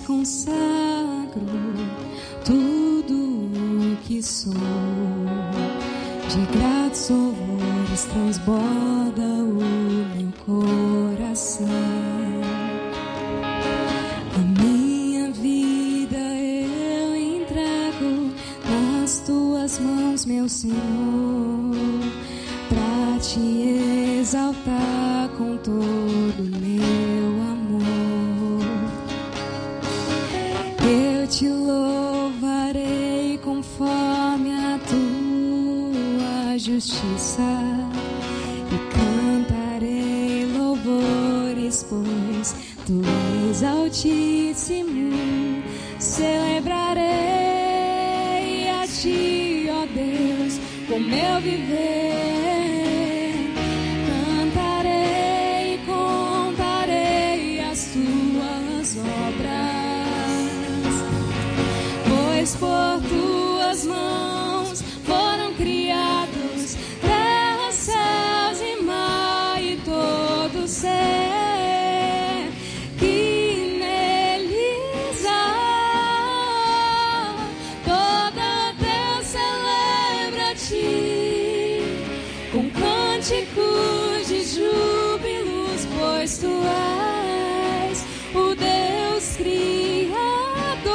vós consagro tudo o que sou. De gratos louvores transborda o meu coração. A minha vida eu entrego nas tuas mãos, meu Senhor, pra te exaltar com todo o meu amor. Eu te louvarei conforme a tua justiça e cantarei louvores, pois tu és altíssimo. Celebrarei a ti, ó Deus, com meu viver. Por tuas mãos foram criados terra, céus e mar, e todo ser que neles há. Toda terra celebra a ti com cânticos de júbilos, pois tu és o Deus criador.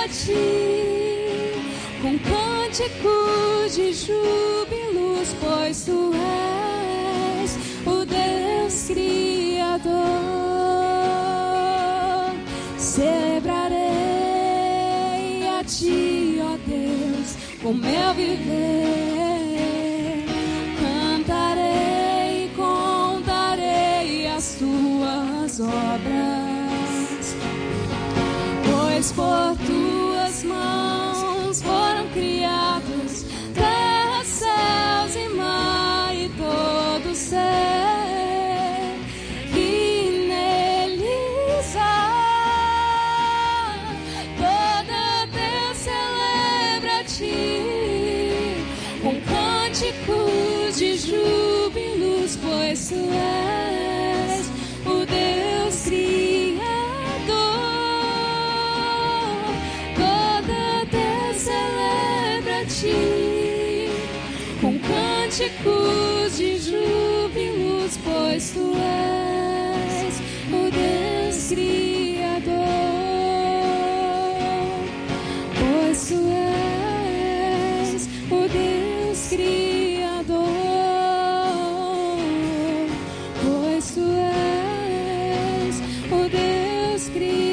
Com cânticos de júbilos, pois tu és o Deus Criador. Celebrarei a ti, ó Deus, com meu viver. Cantarei, contarei as tuas obras, pois por tuas mãos foram criados terra, céus e mar, e todo ser que neles há. Toda terra celebra a ti com cânticos de júbilos, pois tu és o Deus criado. Com cânticos de júbilos, pois tu és o Deus Criador. Pois tu és o Deus Criador. Pois tu és o Deus Criador.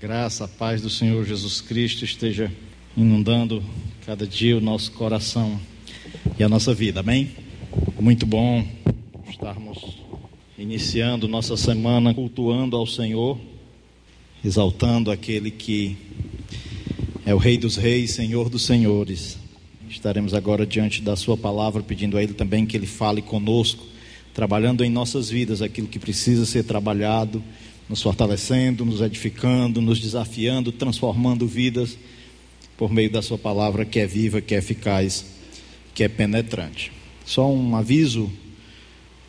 Graça, a paz do Senhor Jesus Cristo esteja inundando cada dia o nosso coração e a nossa vida, amém? Muito bom estarmos iniciando nossa semana cultuando ao Senhor exaltando aquele que é o Rei dos Reis, Senhor dos Senhores. Estaremos agora diante da sua palavra, pedindo a ele também que ele fale conosco, trabalhando em nossas vidas aquilo que precisa ser trabalhado, nos fortalecendo, nos edificando, nos desafiando, transformando vidas por meio da sua palavra, que é viva, que é eficaz, que é penetrante. Só um aviso,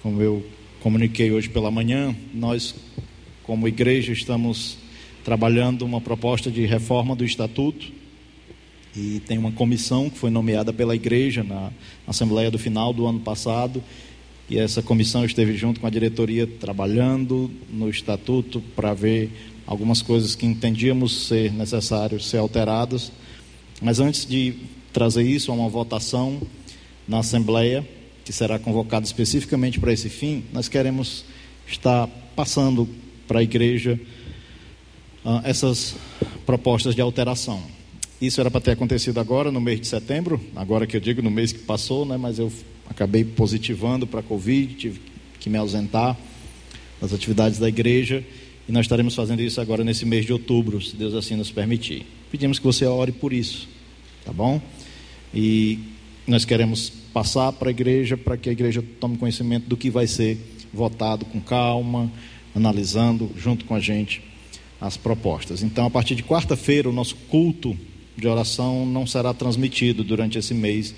como eu comuniquei hoje pela manhã, nós como igreja estamos trabalhando uma proposta de reforma do estatuto e tem uma comissão que foi nomeada pela igreja na Assembleia do final do ano passado, e essa comissão esteve junto com a diretoria trabalhando no estatuto para ver algumas coisas que entendíamos ser necessário ser alteradas. Mas antes de trazer isso a uma votação na Assembleia, que será convocado especificamente para esse fim, nós queremos estar passando para a igreja essas propostas de alteração. Isso era para ter acontecido agora, no mês de setembro, agora que eu digo no mês que passou, né? Mas eu acabei positivando para a Covid, tive que me ausentar das atividades da igreja, e nós estaremos fazendo isso agora nesse mês de outubro, se Deus assim nos permitir. Pedimos que você ore por isso, tá bom? E nós queremos passar para a igreja, para que a igreja tome conhecimento do que vai ser votado com calma, analisando junto com a gente as propostas. Então, a partir de quarta-feira, o nosso culto de oração não será transmitido durante esse mês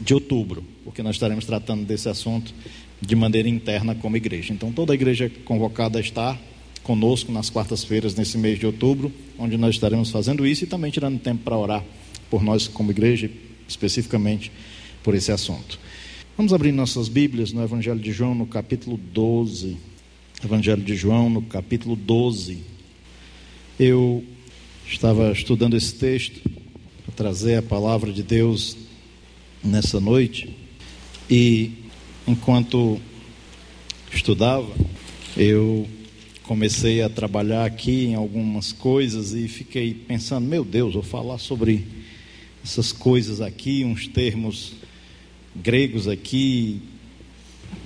de outubro, porque nós estaremos tratando desse assunto de maneira interna como igreja. Então, toda a igreja é convocada a estar conosco nas quartas-feiras, nesse mês de outubro, onde nós estaremos fazendo isso e também tirando tempo para orar por nós como igreja, especificamente por esse assunto. Vamos abrir nossas Bíblias no Evangelho de João, no capítulo 12. Evangelho de João, no capítulo 12. Eu estava estudando esse texto para trazer a palavra de Deus nessa noite, e enquanto estudava, eu comecei a trabalhar aqui em algumas coisas e fiquei pensando, meu Deus, vou falar sobre essas coisas aqui, uns termos gregos aqui.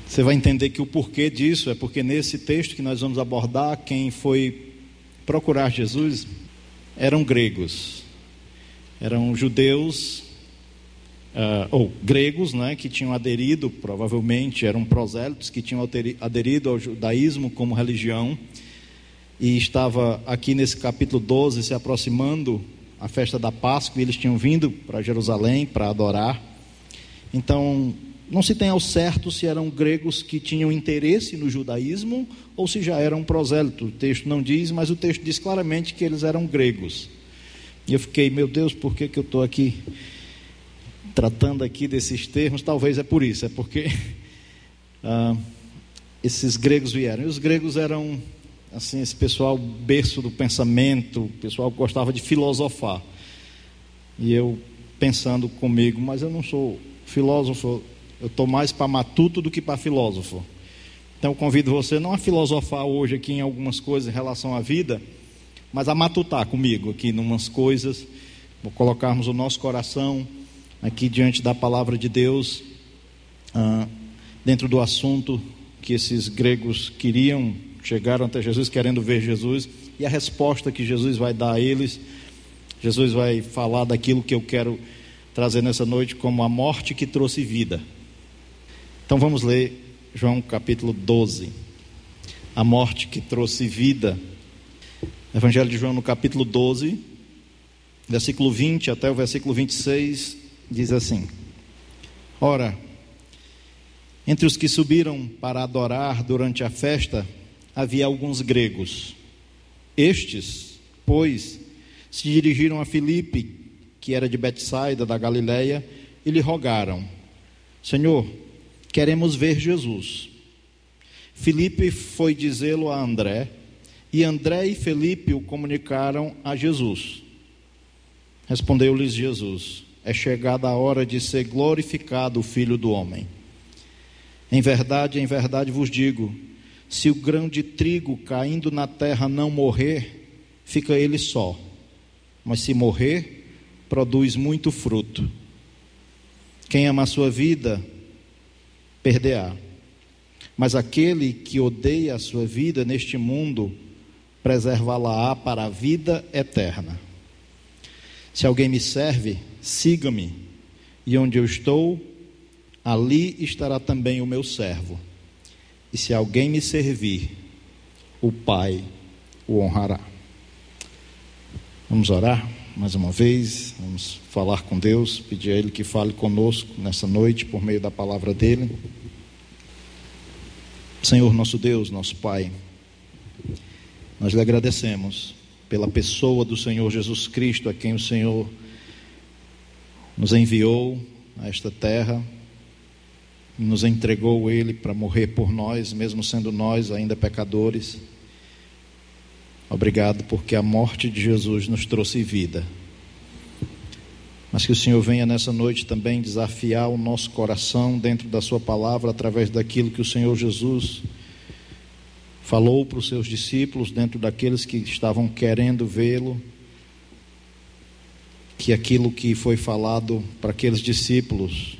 Você vai entender que o porquê disso é porque nesse texto que nós vamos abordar, quem foi procurar Jesus eram gregos, eram judeus ou gregos, né, que tinham aderido, provavelmente eram prosélitos que tinham aderido ao judaísmo como religião, e estava aqui nesse capítulo 12 se aproximando a festa da Páscoa, e eles tinham vindo para Jerusalém para adorar. Então, não se tem ao certo se eram gregos que tinham interesse no judaísmo ou se já eram prosélitos. O texto não diz, mas o texto diz claramente que eles eram gregos. E eu fiquei, meu Deus, por que eu estou aqui tratando aqui desses termos? Talvez é por isso, é porque esses gregos vieram. E os gregos eram, assim, esse pessoal berço do pensamento, o pessoal que gostava de filosofar. E eu pensando comigo, mas eu não sou filósofo, eu estou mais para matuto do que para filósofo. Então eu convido você não a filosofar hoje aqui em algumas coisas em relação à vida, mas a matutar comigo aqui em umas coisas, colocarmos o nosso coração aqui diante da palavra de Deus, dentro do assunto que esses gregos queriam, chegaram até Jesus querendo ver Jesus, e a resposta que Jesus vai dar a eles. Jesus vai falar daquilo que eu quero trazer nessa noite como a morte que trouxe vida. Então vamos ler João capítulo 12, a morte que trouxe vida. Evangelho de João no capítulo 12, versículo 20 até o versículo 26, diz assim: Ora, entre os que subiram para adorar durante a festa havia alguns gregos. Estes, pois, se dirigiram a Filipe, que era de Betsaida, da Galileia, e lhe rogaram: Senhor, queremos ver Jesus. Filipe foi dizê-lo a André, e André e Filipe o comunicaram a Jesus. Respondeu-lhes Jesus: É chegada a hora de ser glorificado o Filho do Homem. Em verdade vos digo, se o grão de trigo caindo na terra não morrer, fica ele só, mas se morrer, produz muito fruto. Quem ama a sua vida, perder-á. Mas aquele que odeia a sua vida neste mundo, preservá-la-á para a vida eterna. Se alguém me serve, siga-me, e onde eu estou, ali estará também o meu servo. E se alguém me servir, o Pai o honrará. Vamos orar mais uma vez, vamos falar com Deus, pedir a Ele que fale conosco nessa noite por meio da palavra dEle. Senhor nosso Deus, nosso Pai, nós lhe agradecemos pela pessoa do Senhor Jesus Cristo, a quem o Senhor nos enviou a esta terra, nos entregou Ele para morrer por nós, mesmo sendo nós ainda pecadores. Obrigado, porque a morte de Jesus nos trouxe vida. Mas que o Senhor venha nessa noite também desafiar o nosso coração dentro da sua palavra, através daquilo que o Senhor Jesus falou para os seus discípulos, dentro daqueles que estavam querendo vê-lo, que aquilo que foi falado para aqueles discípulos,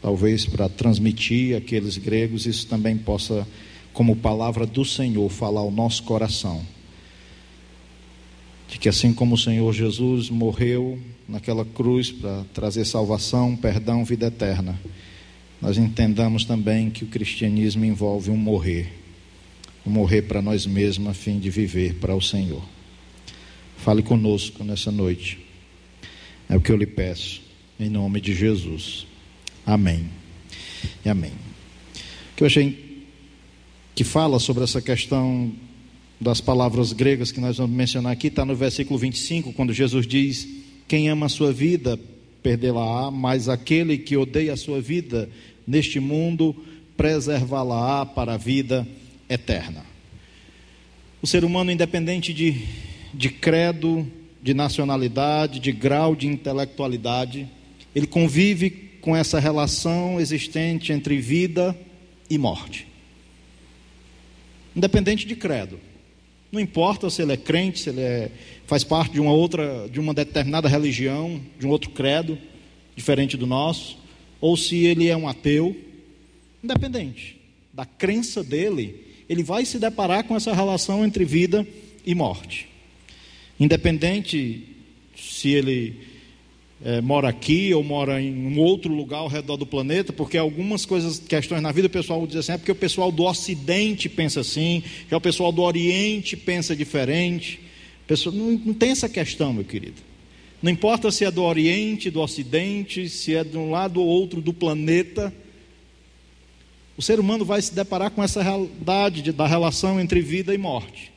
talvez para transmitir àqueles gregos, isso também possa, como palavra do Senhor, falar ao nosso coração, de que assim como o Senhor Jesus morreu naquela cruz para trazer salvação, perdão, vida eterna, nós entendamos também que o cristianismo envolve um morrer para nós mesmos a fim de viver para o Senhor. Fale conosco nessa noite, é o que eu lhe peço, em nome de Jesus. Amém e amém. O que eu achei que fala sobre essa questão das palavras gregas que nós vamos mencionar aqui está no versículo 25, quando Jesus diz: quem ama a sua vida, perdê-la-á, mas aquele que odeia a sua vida neste mundo, preservá-la-á para a vida eterna. O ser humano, independente de credo, de nacionalidade, de grau de intelectualidade, ele convive com essa relação existente entre vida e morte, independente de credo. Não importa se ele é crente, se ele faz parte de uma determinada religião, de um outro credo diferente do nosso, ou se ele é um ateu, independente da crença dele, ele vai se deparar com essa relação entre vida e morte, independente se ele mora aqui ou mora em um outro lugar ao redor do planeta, porque algumas coisas, questões na vida, o pessoal diz assim: é porque o pessoal do Ocidente pensa assim, já o pessoal do Oriente pensa diferente. Não tem essa questão, meu querido. Não importa se é do Oriente, do Ocidente, se é de um lado ou outro do planeta, o ser humano vai se deparar com essa realidade da relação entre vida e morte.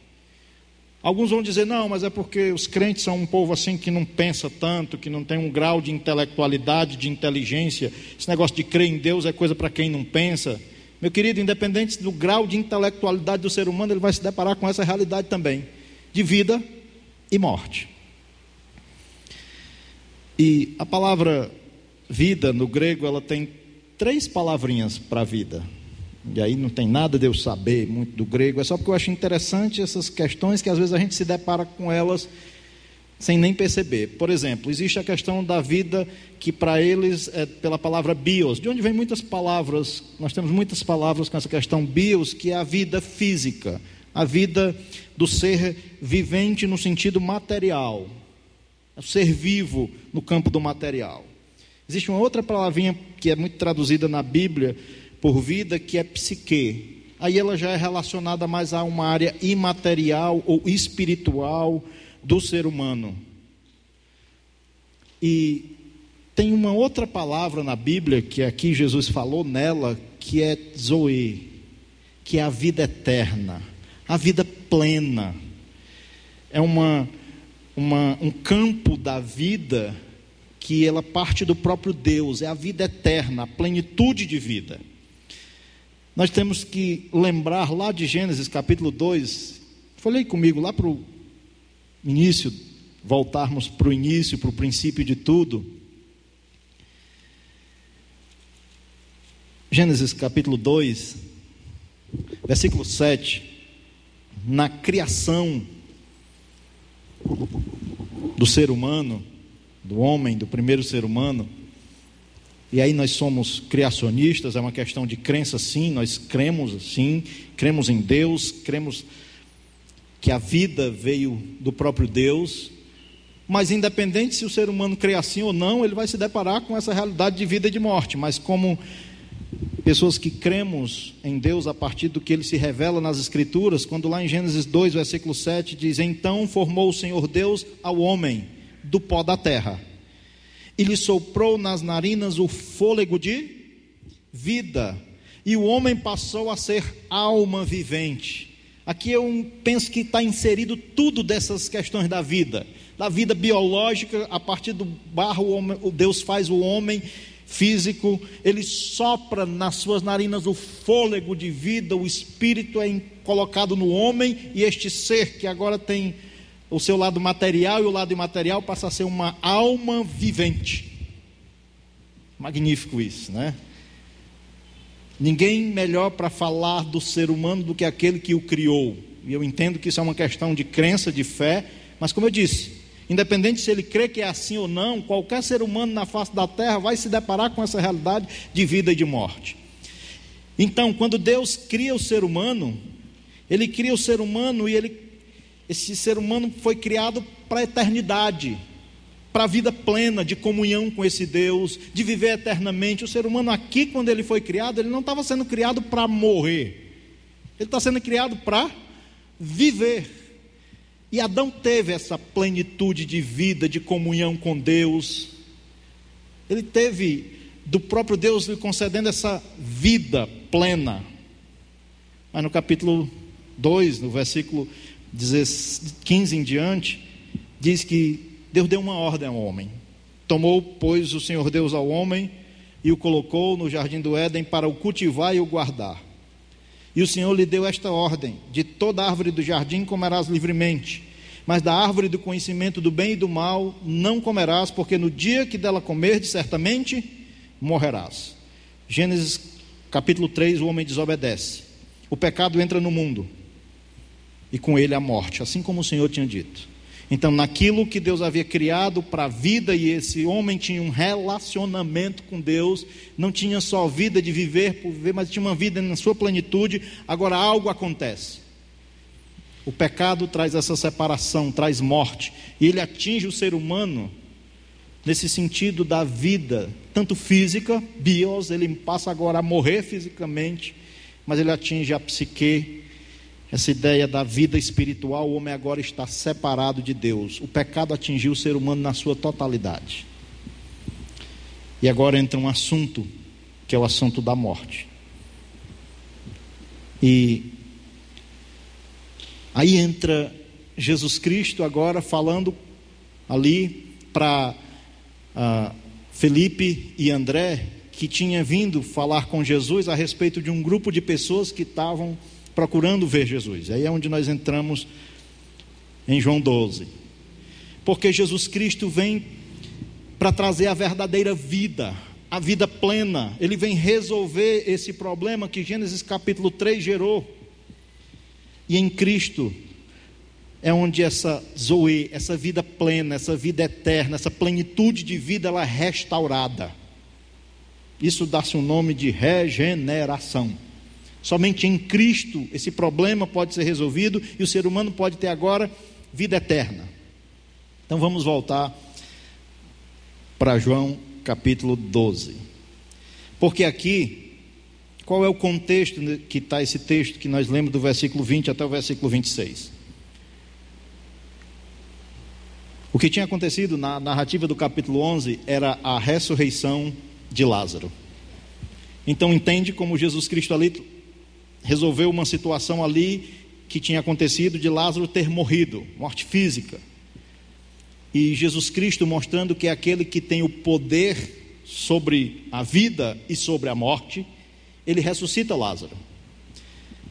Alguns vão dizer: não, mas é porque os crentes são um povo assim que não pensa tanto, que não tem um grau de intelectualidade, de inteligência. Esse negócio de crer em Deus é coisa para quem não pensa. Meu querido, independente do grau de intelectualidade do ser humano, ele vai se deparar com essa realidade também, de vida e morte. E a palavra vida, no grego, ela tem 3 palavrinhas para vida. E aí não tem nada de eu saber muito do grego, é só porque eu acho interessante essas questões que às vezes a gente se depara com elas sem nem perceber. Por exemplo, existe a questão da vida, que para eles é pela palavra bios, de onde vem muitas palavras. Nós temos muitas palavras com essa questão bios, que é a vida física, a vida do ser vivente no sentido material, é o ser vivo no campo do material. Existe uma outra palavrinha que é muito traduzida na Bíblia por vida, que é psique. Aí ela já é relacionada mais a uma área imaterial ou espiritual do ser humano. E tem uma outra palavra na Bíblia, que aqui Jesus falou nela, que é zoe, que é a vida eterna, a vida plena. É um campo da vida que ela parte do próprio Deus, é a vida eterna, a plenitude de vida. Nós temos que lembrar lá de Gênesis capítulo 2, falei comigo lá para o início, voltarmos para o início, para o princípio de tudo. Gênesis capítulo 2, versículo 7, na criação do ser humano, do homem, do primeiro ser humano. E aí nós somos criacionistas, é uma questão de crença, sim, nós cremos em Deus, cremos que a vida veio do próprio Deus, mas independente se o ser humano crê assim ou não, ele vai se deparar com essa realidade de vida e de morte. Mas como pessoas que cremos em Deus a partir do que ele se revela nas Escrituras, quando lá em Gênesis 2, versículo 7, diz: então formou o Senhor Deus ao homem do pó da terra e lhe soprou nas narinas o fôlego de vida, e o homem passou a ser alma vivente. Aqui eu penso que está inserido tudo dessas questões da vida biológica. A partir do barro, Deus faz o homem físico, ele sopra nas suas narinas o fôlego de vida, o espírito é colocado no homem, e este ser que agora tem o seu lado material e o lado imaterial passa a ser uma alma vivente. Magnífico isso, né? Ninguém melhor para falar do ser humano do que aquele que o criou. E eu entendo que isso é uma questão de crença, de fé, mas como eu disse, independente se ele crê que é assim ou não, qualquer ser humano na face da terra vai se deparar com essa realidade de vida e de morte. Então, quando Deus cria o ser humano, ele cria o ser humano e esse ser humano foi criado para a eternidade, para a vida plena de comunhão com esse Deus, de viver eternamente. O ser humano aqui, quando ele foi criado, ele não estava sendo criado para morrer, ele está sendo criado para viver. E Adão teve essa plenitude de vida, de comunhão com Deus. Ele teve do próprio Deus lhe concedendo essa vida plena. Mas no capítulo 2, no versículo 15 em diante, diz que Deus deu uma ordem ao homem. Tomou, pois, o Senhor Deus ao homem e o colocou no jardim do Éden para o cultivar e o guardar. E o Senhor lhe deu esta ordem: de toda árvore do jardim comerás livremente, mas da árvore do conhecimento do bem e do mal não comerás, porque no dia que dela comerdes, certamente morrerás. Gênesis capítulo 3, o homem desobedece. O pecado entra no mundo e com ele a morte, assim como o Senhor tinha dito. Então, naquilo que Deus havia criado para a vida, e esse homem tinha um relacionamento com Deus, não tinha só vida de viver por viver, mas tinha uma vida na sua plenitude. Agora algo acontece. O pecado traz essa separação, traz morte, e ele atinge o ser humano nesse sentido da vida, tanto física, bios, ele passa agora a morrer fisicamente, mas ele atinge a psique. Essa ideia da vida espiritual, o homem agora está separado de Deus. O pecado atingiu o ser humano na sua totalidade. E agora entra um assunto, que é o assunto da morte. E aí entra Jesus Cristo agora falando ali para Felipe e André, que tinha vindo falar com Jesus a respeito de um grupo de pessoas que estavam procurando ver Jesus. Aí é onde nós entramos em João 12, porque Jesus Cristo vem para trazer a verdadeira vida, a vida plena. Ele vem resolver esse problema que Gênesis capítulo 3 gerou, e em Cristo é onde essa zoe, essa vida plena, essa vida eterna, essa plenitude de vida, ela é restaurada. Isso dá-se o nome de regeneração. Somente em Cristo esse problema pode ser resolvido, e o ser humano pode ter agora vida eterna. Então vamos voltar para João capítulo 12, porque aqui, qual é o contexto que está esse texto que nós lemos do versículo 20 até o versículo 26? O que tinha acontecido na narrativa do capítulo 11 era a ressurreição de Lázaro. Então entende como Jesus Cristo ali resolveu uma situação ali que tinha acontecido, de Lázaro ter morrido, morte física. E Jesus Cristo mostrando que é aquele que tem o poder sobre a vida e sobre a morte, ele ressuscita Lázaro.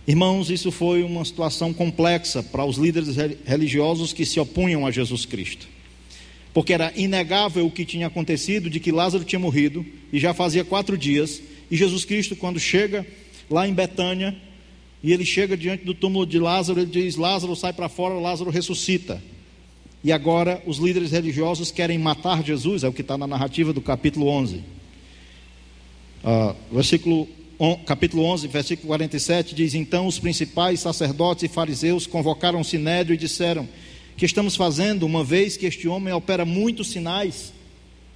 Irmãos, isso foi uma situação complexa para os líderes religiosos que se opunham a Jesus Cristo, porque era inegável o que tinha acontecido, de que Lázaro tinha morrido, e já fazia 4 dias. E Jesus Cristo, quando chega lá em Betânia, e ele chega diante do túmulo de Lázaro, ele diz: Lázaro, sai para fora. Lázaro ressuscita. E agora os líderes religiosos querem matar Jesus, é o que está na narrativa do capítulo 11, versículo capítulo 11, versículo 47, diz: então os principais sacerdotes e fariseus convocaram o sinédrio e disseram: que estamos fazendo, uma vez que este homem opera muitos sinais?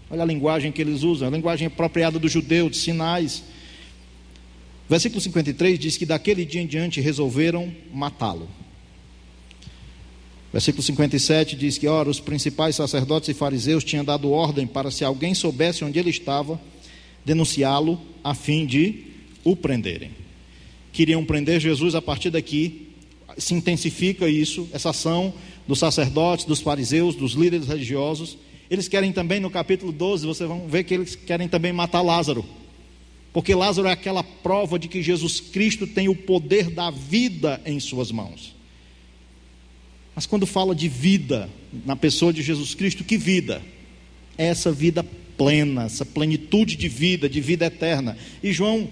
Olha a linguagem que eles usam, a linguagem apropriada do judeu, de sinais. Versículo 53 diz que daquele dia em diante resolveram matá-lo. Versículo 57 diz que, ora, os principais sacerdotes e fariseus tinham dado ordem para, se alguém soubesse onde ele estava, denunciá-lo a fim de o prenderem. Queriam prender Jesus. A partir daqui se intensifica isso, essa ação dos sacerdotes, dos fariseus, dos líderes religiosos. Eles querem também, no capítulo 12, vocês vão ver que eles querem também matar Lázaro, porque Lázaro é aquela prova de que Jesus Cristo tem o poder da vida em suas mãos. Mas quando fala de vida na pessoa de Jesus Cristo, que vida? Essa vida plena, essa plenitude de vida eterna. E João,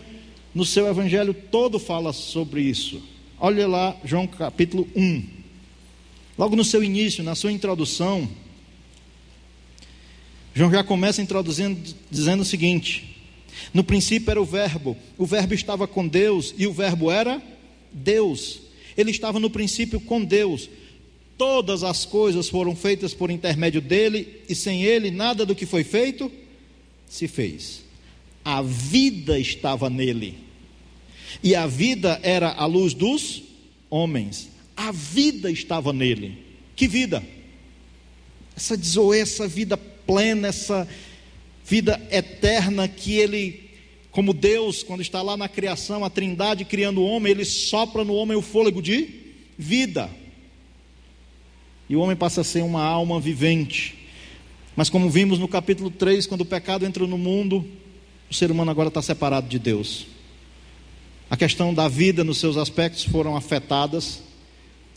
no seu evangelho todo, fala sobre isso. Olha lá, João capítulo 1. Logo no seu início, na sua introdução, João já começa introduzindo, dizendo o seguinte: no princípio era o verbo estava com Deus e o verbo era Deus. Ele estava no princípio com Deus. Todas as coisas foram feitas por intermédio dele, e sem ele nada do que foi feito se fez. A vida estava nele, e a vida era a luz dos homens. A vida estava nele. Que vida? Essa zoe, essa vida plena, essa vida eterna que ele, como Deus, quando está lá na criação, a Trindade criando o homem, ele sopra no homem o fôlego de vida. E o homem passa a ser uma alma vivente. Mas como vimos no capítulo 3, quando o pecado entra no mundo, o ser humano agora está separado de Deus. A questão da vida nos seus aspectos foram afetadas.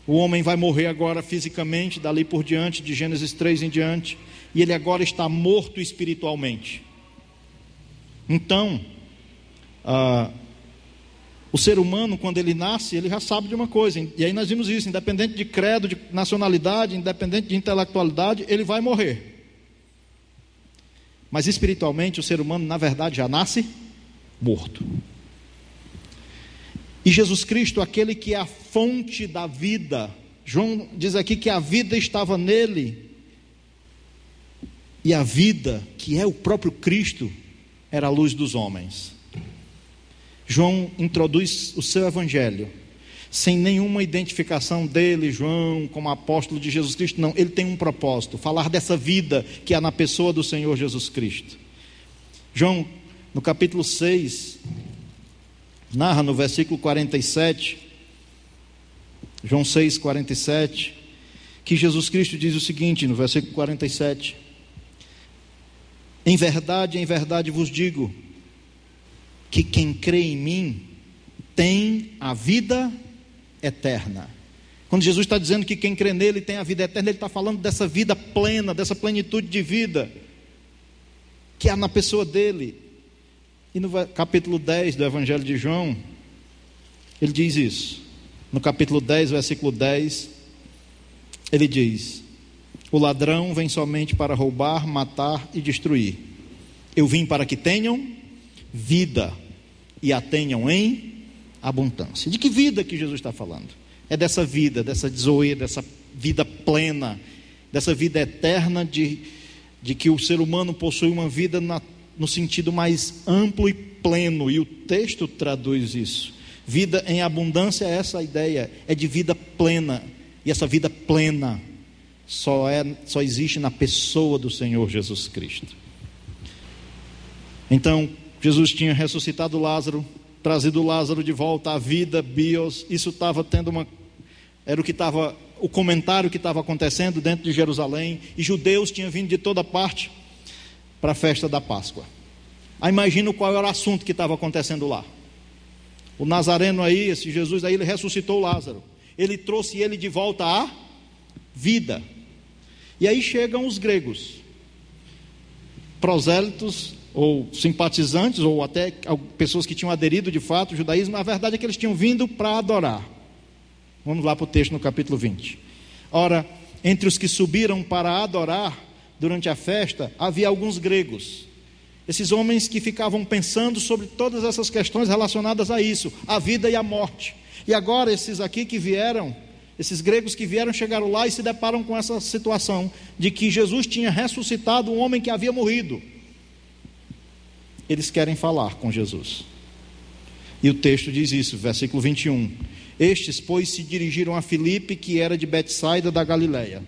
O homem vai morrer agora fisicamente, dali por diante, de Gênesis 3 em diante, e ele agora está morto espiritualmente. Então, o ser humano, quando ele nasce, ele já sabe de uma coisa. E aí nós vimos isso: independente de credo, de nacionalidade, independente de intelectualidade, ele vai morrer. Mas espiritualmente o ser humano, na verdade, já nasce morto. E Jesus Cristo, aquele que é a fonte da vida, João diz aqui que a vida estava nele, e a vida, que é o próprio Cristo, era a luz dos homens. João introduz o seu evangelho sem nenhuma identificação dele, João, como apóstolo de Jesus Cristo. Não, ele tem um propósito: falar dessa vida que há na pessoa do Senhor Jesus Cristo. João, no capítulo 6, narra no versículo 47, João 6, 47, que Jesus Cristo diz o seguinte, no versículo 47: em verdade vos digo, que quem crê em mim tem a vida eterna. Quando Jesus está dizendo que quem crê nele tem a vida eterna, ele está falando dessa vida plena, dessa plenitude de vida que há na pessoa dele. E no capítulo 10 do evangelho de João, ele diz isso. No capítulo 10, versículo 10, ele diz: o ladrão vem somente para roubar, matar e destruir. Eu vim para que tenham vida e a tenham em abundância. De que vida que Jesus está falando? É dessa vida, dessa zoe, dessa vida plena, dessa vida eterna, de que o ser humano possui uma vida no sentido mais amplo e pleno. E o texto traduz isso. Vida em abundância é essa ideia, é de vida plena. E essa vida plena só existe na pessoa do Senhor Jesus Cristo. Então, Jesus tinha ressuscitado Lázaro, trazido Lázaro de volta à vida, bios. Isso estava tendo era o comentário que estava acontecendo dentro de Jerusalém, e judeus tinham vindo de toda parte para a festa da Páscoa. Aí imagina qual era o assunto que estava acontecendo lá. O Nazareno aí, esse Jesus aí, ele ressuscitou Lázaro, ele trouxe ele de volta à vida. E aí chegam os gregos, prosélitos, ou simpatizantes, ou até pessoas que tinham aderido de fato ao judaísmo. A verdade é que eles tinham vindo para adorar. Vamos lá para o texto no capítulo 20. Ora, entre os que subiram para adorar durante a festa, havia alguns gregos. Esses homens que ficavam pensando sobre todas essas questões relacionadas a isso, a vida e a morte. E agora esses aqui que vieram, esses gregos que vieram, chegaram lá e se deparam com essa situação de que Jesus tinha ressuscitado um homem que havia morrido. Eles querem falar com Jesus. E o texto diz isso, versículo 21. Estes, pois, se dirigiram a Filipe, que era de Betsaida da Galileia.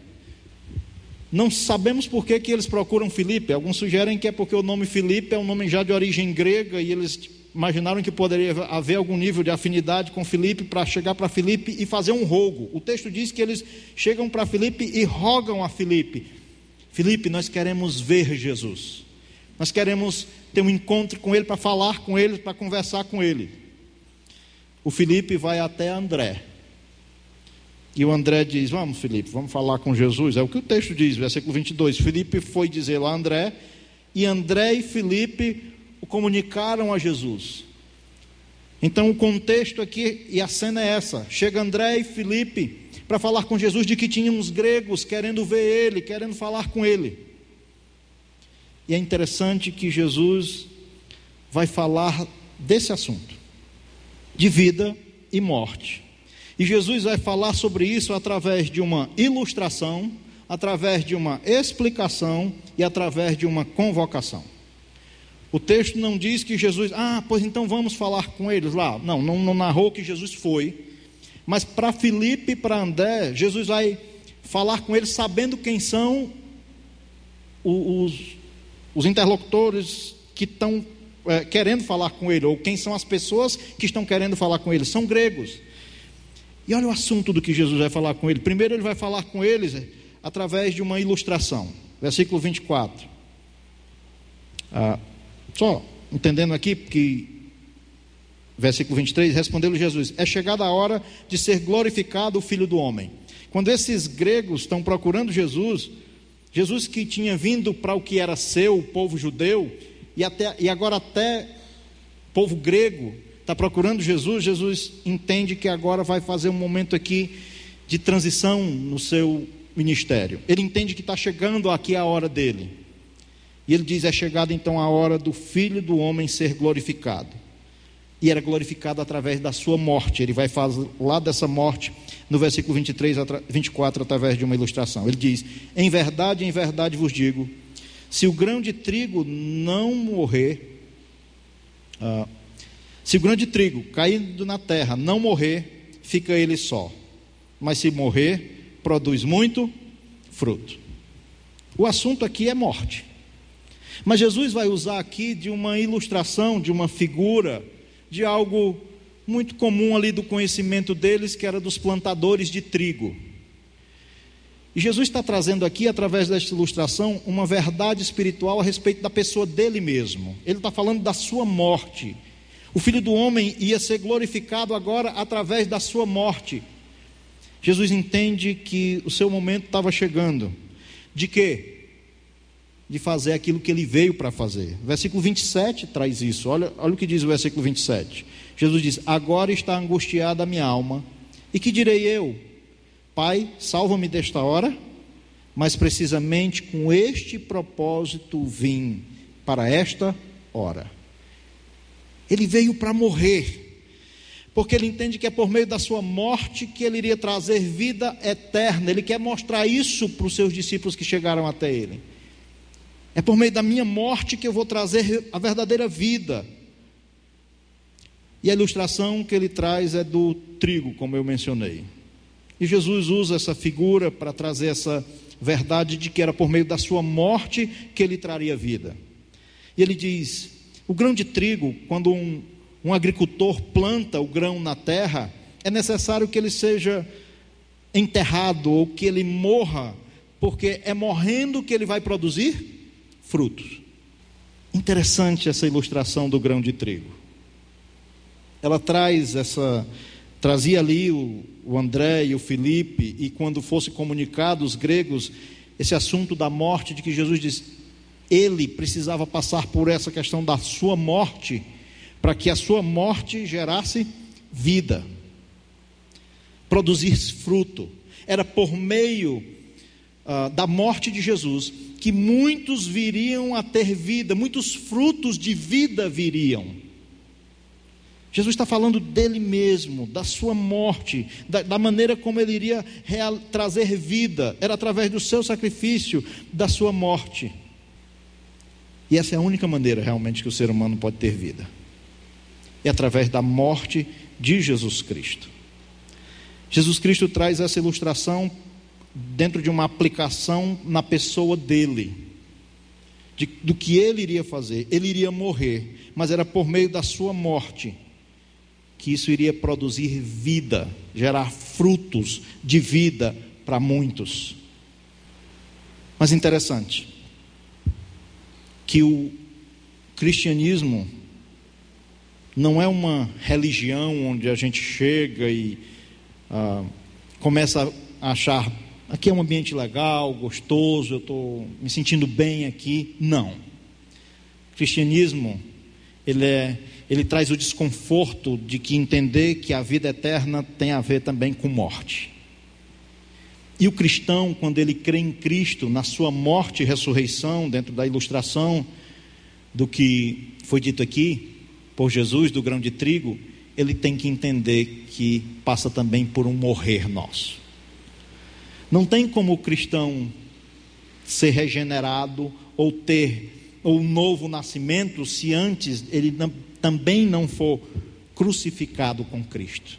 Não sabemos por que eles procuram Filipe. Alguns sugerem que é porque o nome Filipe é um nome já de origem grega e eles imaginaram que poderia haver algum nível de afinidade com Filipe para chegar para Filipe e fazer um rogo. O texto diz que eles chegam para Filipe e rogam a Filipe. Filipe, nós queremos ver Jesus. Nós queremos ter um encontro com ele, para falar com ele, para conversar com ele. O Filipe vai até André. E o André diz, vamos Filipe, vamos falar com Jesus. É o que o texto diz, versículo 22. Filipe foi dizer lá a André, e André e Filipe o comunicaram a Jesus. Então o contexto aqui e a cena é essa. Chega André e Filipe para falar com Jesus de que tinha uns gregos querendo ver ele, querendo falar com ele. E é interessante que Jesus vai falar desse assunto, de vida e morte. E Jesus vai falar sobre isso através de uma ilustração, através de uma explicação e através de uma convocação. O texto não diz que Jesus, pois então vamos falar com eles lá. Não narrou que Jesus foi. Mas para Filipe e para André, Jesus vai falar com eles sabendo quem são os interlocutores que estão querendo falar com ele, ou quem são as pessoas que estão querendo falar com ele, são gregos. E olha o assunto do que Jesus vai falar com ele. Primeiro ele vai falar com eles através de uma ilustração. Versículo 24. Só entendendo aqui, porque versículo 23, respondeu-lhe Jesus, é chegada a hora de ser glorificado o Filho do Homem. Quando esses gregos estão procurando Jesus que tinha vindo para o que era seu, o povo judeu, e agora até o povo grego está procurando Jesus, Jesus entende que agora vai fazer um momento aqui de transição no seu ministério. Ele entende que está chegando aqui a hora dele. E ele diz, é chegada então a hora do Filho do Homem ser glorificado. E era glorificado através da sua morte. Ele vai falar dessa morte no versículo 23, 24, através de uma ilustração. Ele diz, em verdade vos digo, se o grão de trigo não morrer, se o grão de trigo caído na terra não morrer, fica ele só. Mas se morrer, produz muito fruto. O assunto aqui é morte. Mas Jesus vai usar aqui de uma ilustração, de uma figura, de algo muito comum ali do conhecimento deles, que era dos plantadores de trigo. E Jesus está trazendo aqui, através desta ilustração, uma verdade espiritual a respeito da pessoa dele mesmo. Ele está falando da sua morte. O Filho do Homem ia ser glorificado agora através da sua morte. Jesus entende que o seu momento estava chegando. De quê? De fazer aquilo que ele veio para fazer. Versículo 27 traz isso. Olha o que diz o versículo 27. Jesus diz, agora está angustiada a minha alma. E que direi eu? Pai, salva-me desta hora. Mas precisamente com este propósito vim para esta hora. Ele veio para morrer. Porque ele entende que é por meio da sua morte que ele iria trazer vida eterna. Ele quer mostrar isso para os seus discípulos que chegaram até ele. É por meio da minha morte que eu vou trazer a verdadeira vida. E a ilustração que ele traz é do trigo, como eu mencionei. E Jesus usa essa figura para trazer essa verdade de que era por meio da sua morte que ele traria vida. E ele diz, o grão de trigo, quando um agricultor planta o grão na terra, é necessário que ele seja enterrado ou que ele morra, porque é morrendo que ele vai produzir frutos. Interessante essa ilustração do grão de trigo. Ela trazia ali o André e o Filipe, e quando fosse comunicado aos gregos esse assunto da morte, de que Jesus disse, ele precisava passar por essa questão da sua morte, para que a sua morte gerasse vida, produzisse fruto. Era por meio da morte de Jesus, que muitos viriam a ter vida, muitos frutos de vida viriam. Jesus está falando dele mesmo, da sua morte, da maneira como ele iria trazer vida. Era através do seu sacrifício, da sua morte. E essa é a única maneira realmente que o ser humano pode ter vida. É através da morte de Jesus Cristo. Jesus Cristo traz essa ilustração dentro de uma aplicação na pessoa dele, do que ele iria fazer. Ele iria morrer, mas era por meio da sua morte que isso iria produzir vida, gerar frutos de vida para muitos. Mas interessante que o cristianismo não é uma religião onde a gente chega e começa a achar: aqui é um ambiente legal, gostoso, eu estou me sentindo bem aqui. Não. O cristianismo, ele traz o desconforto de que entender que a vida eterna tem a ver também com morte. E o cristão, quando ele crê em Cristo, na sua morte e ressurreição, dentro da ilustração do que foi dito aqui por Jesus, do grão de trigo, ele tem que entender que passa também por um morrer nosso. Não tem como o cristão ser regenerado ou ter um novo nascimento se antes ele também não for crucificado com Cristo.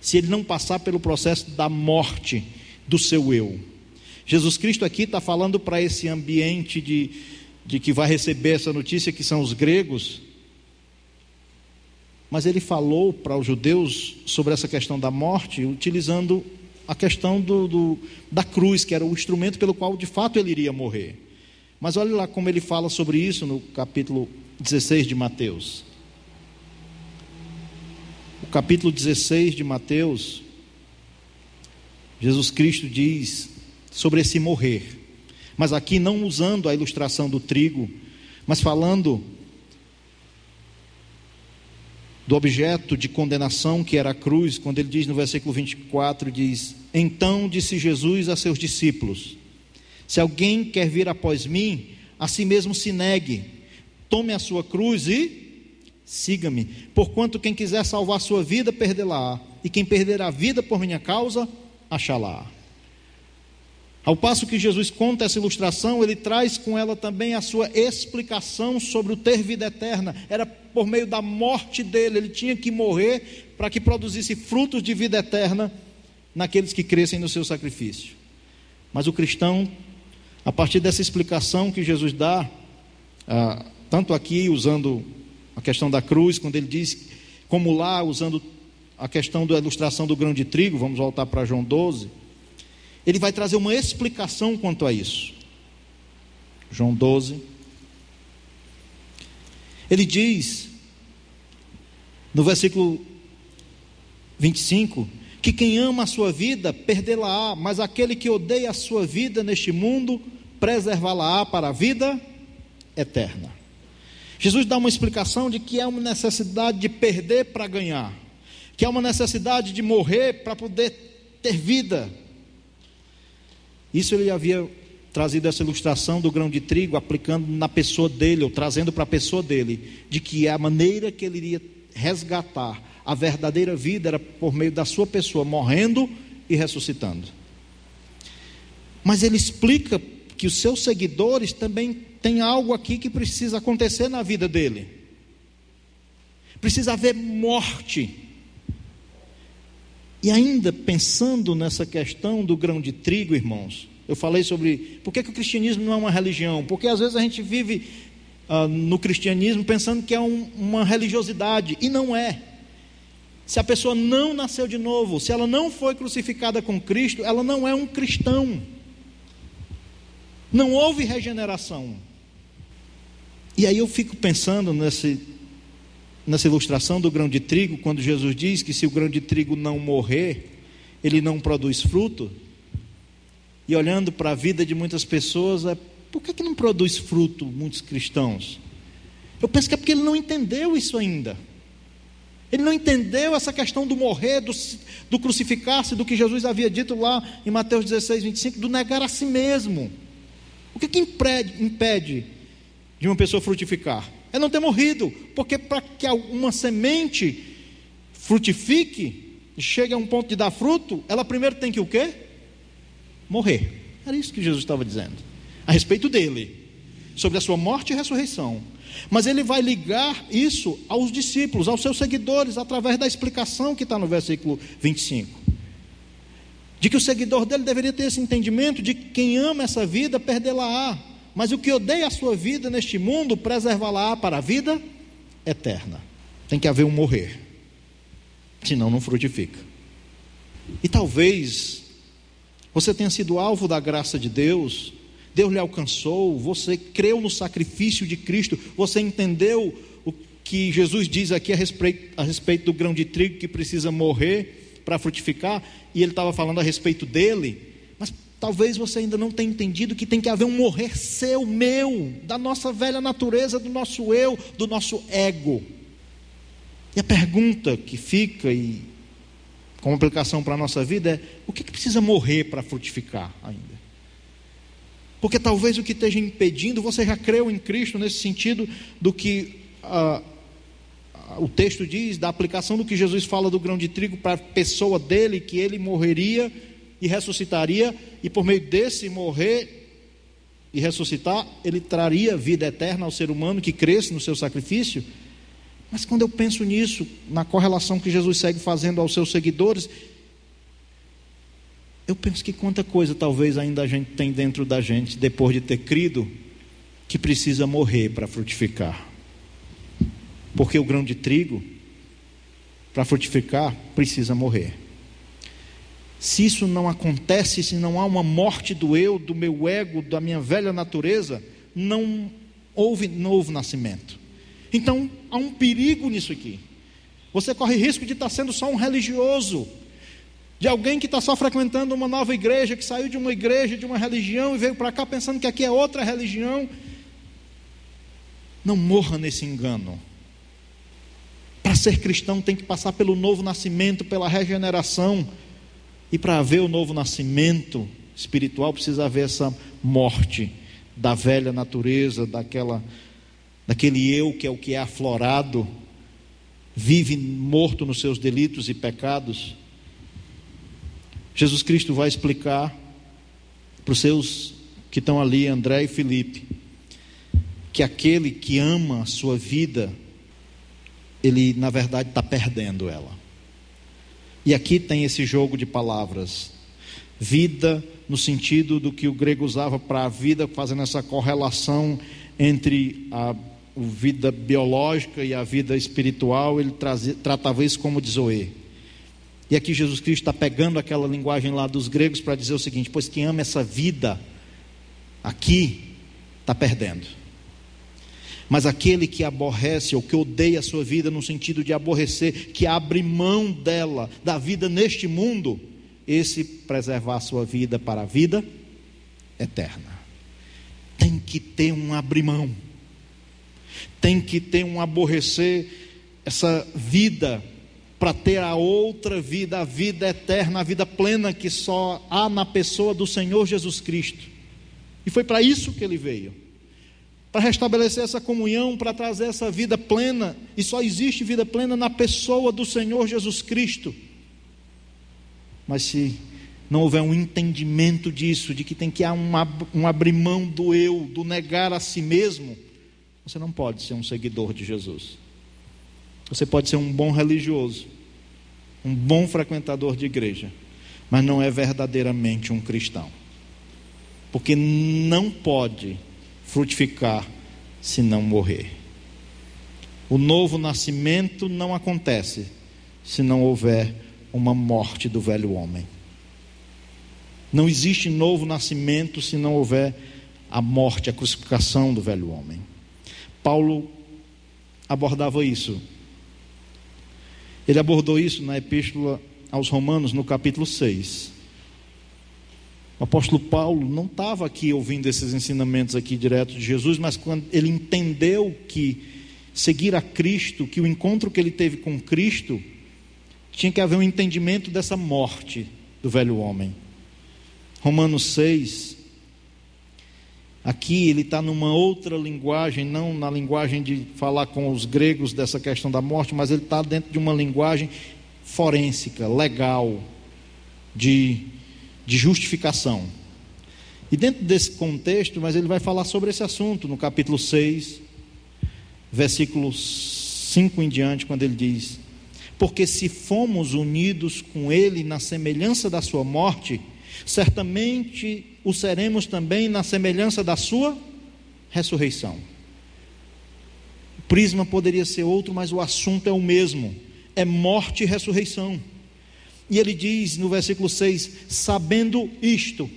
Se ele não passar pelo processo da morte do seu eu. Jesus Cristo aqui está falando para esse ambiente de que vai receber essa notícia, que são os gregos. Mas ele falou para os judeus sobre essa questão da morte, utilizando a questão da cruz, que era o instrumento pelo qual de fato ele iria morrer. Mas olha lá como ele fala sobre isso no capítulo 16 de Mateus. O capítulo 16 de Mateus, Jesus Cristo diz sobre esse morrer, mas aqui não usando a ilustração do trigo, mas falando do objeto de condenação que era a cruz, quando ele diz no versículo 24, diz: então disse Jesus a seus discípulos: se alguém quer vir após mim, a si mesmo se negue, tome a sua cruz e siga-me, porquanto quem quiser salvar sua vida, perdê-la, e quem perder a vida por minha causa, achá-la. Ao passo que Jesus conta essa ilustração, ele traz com ela também a sua explicação sobre o ter vida eterna. Era por meio da morte dele, ele tinha que morrer para que produzisse frutos de vida eterna naqueles que crescem no seu sacrifício. Mas o cristão, a partir dessa explicação que Jesus dá, tanto aqui usando a questão da cruz, quando ele diz, como lá usando a questão da ilustração do grão de trigo, vamos voltar para João 12, ele vai trazer uma explicação quanto a isso. João 12. Ele diz, no versículo 25, que quem ama a sua vida, perdê-la-á, mas aquele que odeia a sua vida neste mundo, preservá-la-á para a vida eterna. Jesus dá uma explicação de que é uma necessidade de perder para ganhar, que é uma necessidade de morrer para poder ter vida. Isso ele havia trazido essa ilustração do grão de trigo, aplicando na pessoa dele, ou trazendo para a pessoa dele, de que a maneira que ele iria resgatar a verdadeira vida era por meio da sua pessoa, morrendo e ressuscitando. Mas ele explica que os seus seguidores também têm algo aqui que precisa acontecer na vida dele. Precisa haver morte. E ainda pensando nessa questão do grão de trigo, irmãos, eu falei sobre por que o cristianismo não é uma religião, porque às vezes a gente vive no cristianismo pensando que é uma religiosidade, e não é. Se a pessoa não nasceu de novo, se ela não foi crucificada com Cristo, ela não é um cristão. Não houve regeneração. E aí eu fico pensando nessa ilustração do grão de trigo, quando Jesus diz que se o grão de trigo não morrer, ele não produz fruto. E olhando para a vida de muitas pessoas, por que não produz fruto muitos cristãos? Eu penso que é porque ele não entendeu isso ainda. Ele não entendeu essa questão do morrer, do crucificar-se, do que Jesus havia dito lá em Mateus 16, 25, do negar a si mesmo. O que impede de uma pessoa frutificar? É não ter morrido, porque para que uma semente frutifique e chegue a um ponto de dar fruto, ela primeiro tem que o quê? Morrer. Era isso que Jesus estava dizendo a respeito dele, sobre a sua morte e ressurreição. Mas ele vai ligar isso aos discípulos, aos seus seguidores, através da explicação que está no versículo 25, de que o seguidor dele deveria ter esse entendimento de que quem ama essa vida, perdê-la-á, mas o que odeia a sua vida neste mundo, preservá-la-á para a vida eterna. Tem que haver um morrer, senão não frutifica. E talvez você tenha sido alvo da graça de Deus, Deus lhe alcançou, você creu no sacrifício de Cristo, você entendeu o que Jesus diz aqui a respeito do grão de trigo que precisa morrer para frutificar, e ele estava falando a respeito dele, mas talvez você ainda não tenha entendido que tem que haver um morrer seu, meu, da nossa velha natureza, do nosso eu, do nosso ego. E a pergunta que fica, e com aplicação para a nossa vida, é: o que precisa morrer para frutificar ainda? Porque talvez o que esteja impedindo, você já creu em Cristo nesse sentido do que o texto diz, da aplicação do que Jesus fala do grão de trigo para a pessoa dele, que ele morreria e ressuscitaria, e por meio desse morrer e ressuscitar, ele traria vida eterna ao ser humano que cresce no seu sacrifício. Mas quando eu penso nisso, na correlação que Jesus segue fazendo aos seus seguidores, eu penso que quanta coisa talvez ainda a gente tem dentro da gente, depois de ter crido, que precisa morrer para frutificar. Porque o grão de trigo, para frutificar, precisa morrer. Se isso não acontece, se não há uma morte do eu, do meu ego, da minha velha natureza, não houve novo nascimento. Então, há um perigo nisso aqui. Você corre risco de estar sendo só um religioso, de alguém que está só frequentando uma nova igreja, que saiu de uma igreja, de uma religião, e veio para cá pensando que aqui é outra religião. Não morra nesse engano. Para ser cristão tem que passar pelo novo nascimento, pela regeneração, e para haver o novo nascimento espiritual, precisa haver essa morte da velha natureza, daquele eu que é o que é aflorado, vive morto nos seus delitos e pecados. Jesus Cristo vai explicar para os seus que estão ali, André e Felipe, que aquele que ama a sua vida, ele na verdade está perdendo ela. E aqui tem esse jogo de palavras, vida no sentido do que o grego usava para a vida, fazendo essa correlação entre a vida biológica e a vida espiritual. Ele tratava isso como zoe. E aqui Jesus Cristo está pegando aquela linguagem lá dos gregos para dizer o seguinte: pois quem ama essa vida aqui, está perdendo. Mas aquele que aborrece, ou que odeia a sua vida, no sentido de aborrecer, que abre mão dela, da vida neste mundo, esse preservar a sua vida para a vida eterna. Tem que ter um abrir mão. Tem que ter um aborrecer essa vida para ter a outra vida, a vida eterna, a vida plena que só há na pessoa do Senhor Jesus Cristo. E foi para isso que ele veio, para restabelecer essa comunhão, para trazer essa vida plena, e só existe vida plena na pessoa do Senhor Jesus Cristo. Mas se não houver um entendimento disso, de que tem que haver um abrir mão do eu, do negar a si mesmo, você não pode ser um seguidor de Jesus. Você pode ser um bom religioso, um bom frequentador de igreja, mas não é verdadeiramente um cristão, porque não pode frutificar se não morrer. O novo nascimento não acontece se não houver uma morte do velho homem. Não existe novo nascimento se não houver a morte, a crucificação do velho homem. Paulo abordava isso. Ele abordou isso na Epístola aos Romanos, no capítulo 6. O apóstolo Paulo não estava aqui ouvindo esses ensinamentos aqui direto de Jesus, mas quando ele entendeu que seguir a Cristo, que o encontro que ele teve com Cristo, tinha que haver um entendimento dessa morte do velho homem. Romanos 6, aqui ele está numa outra linguagem, não na linguagem de falar com os gregos dessa questão da morte, mas ele está dentro de uma linguagem forênsica, legal, de justificação. E dentro desse contexto, mas ele vai falar sobre esse assunto no capítulo 6, versículo 5 em diante, quando ele diz: porque se fomos unidos com ele na semelhança da sua morte, certamente o seremos também na semelhança da sua ressurreição. O prisma poderia ser outro, mas o assunto é o mesmo, é morte e ressurreição. E ele diz no versículo 6, sabendo isto,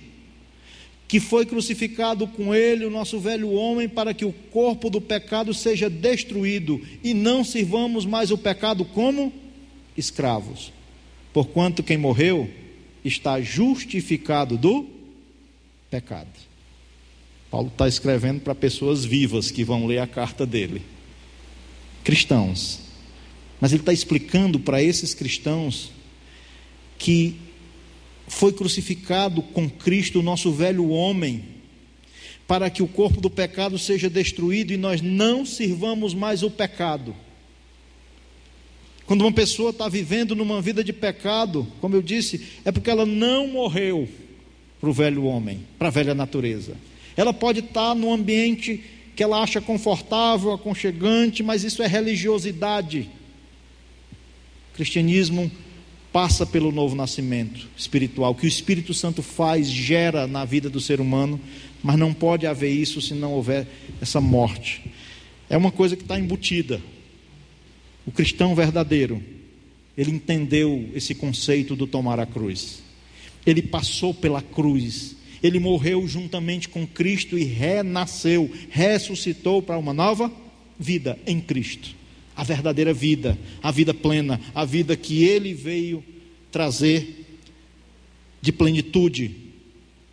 que foi crucificado com ele o nosso velho homem, para que o corpo do pecado seja destruído, e não sirvamos mais o pecado como escravos, porquanto quem morreu está justificado do pecado. Paulo está escrevendo para pessoas vivas que vão ler a carta dele, cristãos, mas ele está explicando para esses cristãos que foi crucificado com Cristo o nosso velho homem, para que o corpo do pecado seja destruído e nós não sirvamos mais o pecado. Quando uma pessoa está vivendo numa vida de pecado, como eu disse, é porque ela não morreu para o velho homem, para a velha natureza. Ela pode estar num ambiente que ela acha confortável, aconchegante, mas isso é religiosidade. O cristianismo passa pelo novo nascimento espiritual, que o Espírito Santo faz, gera na vida do ser humano, mas não pode haver isso se não houver essa morte. É uma coisa que está embutida. O cristão verdadeiro, ele entendeu esse conceito do tomar a cruz. Ele passou pela cruz, ele morreu juntamente com Cristo e renasceu, ressuscitou para uma nova vida em Cristo. A verdadeira vida, a vida plena, a vida que ele veio trazer de plenitude,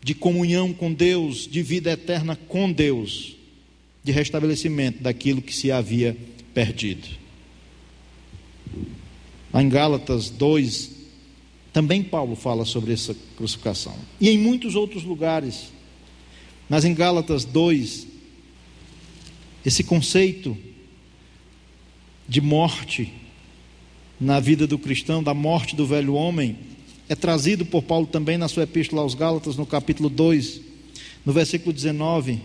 de comunhão com Deus, de vida eterna com Deus, de restabelecimento daquilo que se havia perdido. Lá em Gálatas 2, também Paulo fala sobre essa crucificação. E em muitos outros lugares. Mas em Gálatas 2, esse conceito de morte na vida do cristão, da morte do velho homem, é trazido por Paulo também na sua epístola aos Gálatas, no capítulo 2, no versículo 19.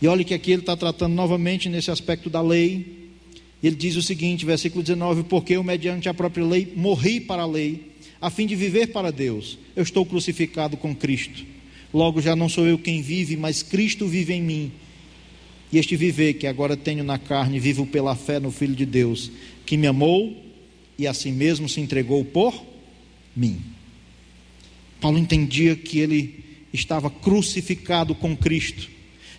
E olha que aqui ele está tratando novamente nesse aspecto da lei. Ele diz o seguinte, versículo 19: porque eu, mediante a própria lei, morri para a lei, a fim de viver para Deus. Eu estou crucificado com Cristo. Logo, já não sou eu quem vive, mas Cristo vive em mim. E este viver que agora tenho na carne, vivo pela fé no Filho de Deus, que me amou e a si mesmo se entregou por mim. Paulo entendia que ele estava crucificado com Cristo,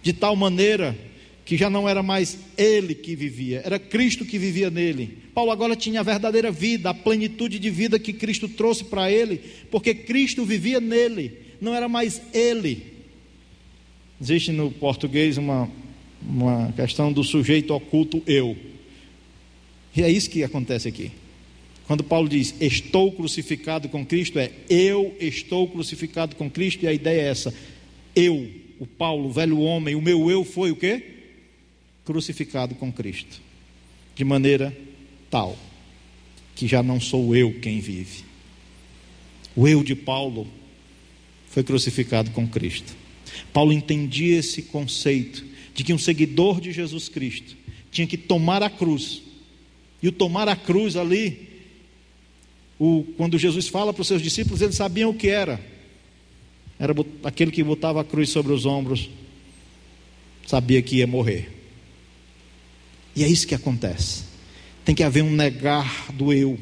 de tal maneira que já não era mais ele que vivia, era Cristo que vivia nele. Paulo agora tinha a verdadeira vida, a plenitude de vida que Cristo trouxe para ele, porque Cristo vivia nele, não era mais ele. Existe no português uma questão do sujeito oculto eu. E é isso que acontece aqui. Quando Paulo diz, estou crucificado com Cristo, eu estou crucificado com Cristo, e a ideia é essa, eu, o Paulo, o velho homem, o meu eu foi o quê? Crucificado com Cristo, de maneira tal que já não sou eu quem vive. O eu de Paulo foi crucificado com Cristo. Paulo entendia esse conceito de que um seguidor de Jesus Cristo tinha que tomar a cruz. E o tomar a cruz ali, quando Jesus fala para os seus discípulos, eles sabiam o que era. Era aquele que botava a cruz sobre os ombros, sabia que ia morrer. E é isso que acontece. Tem que haver um negar do eu,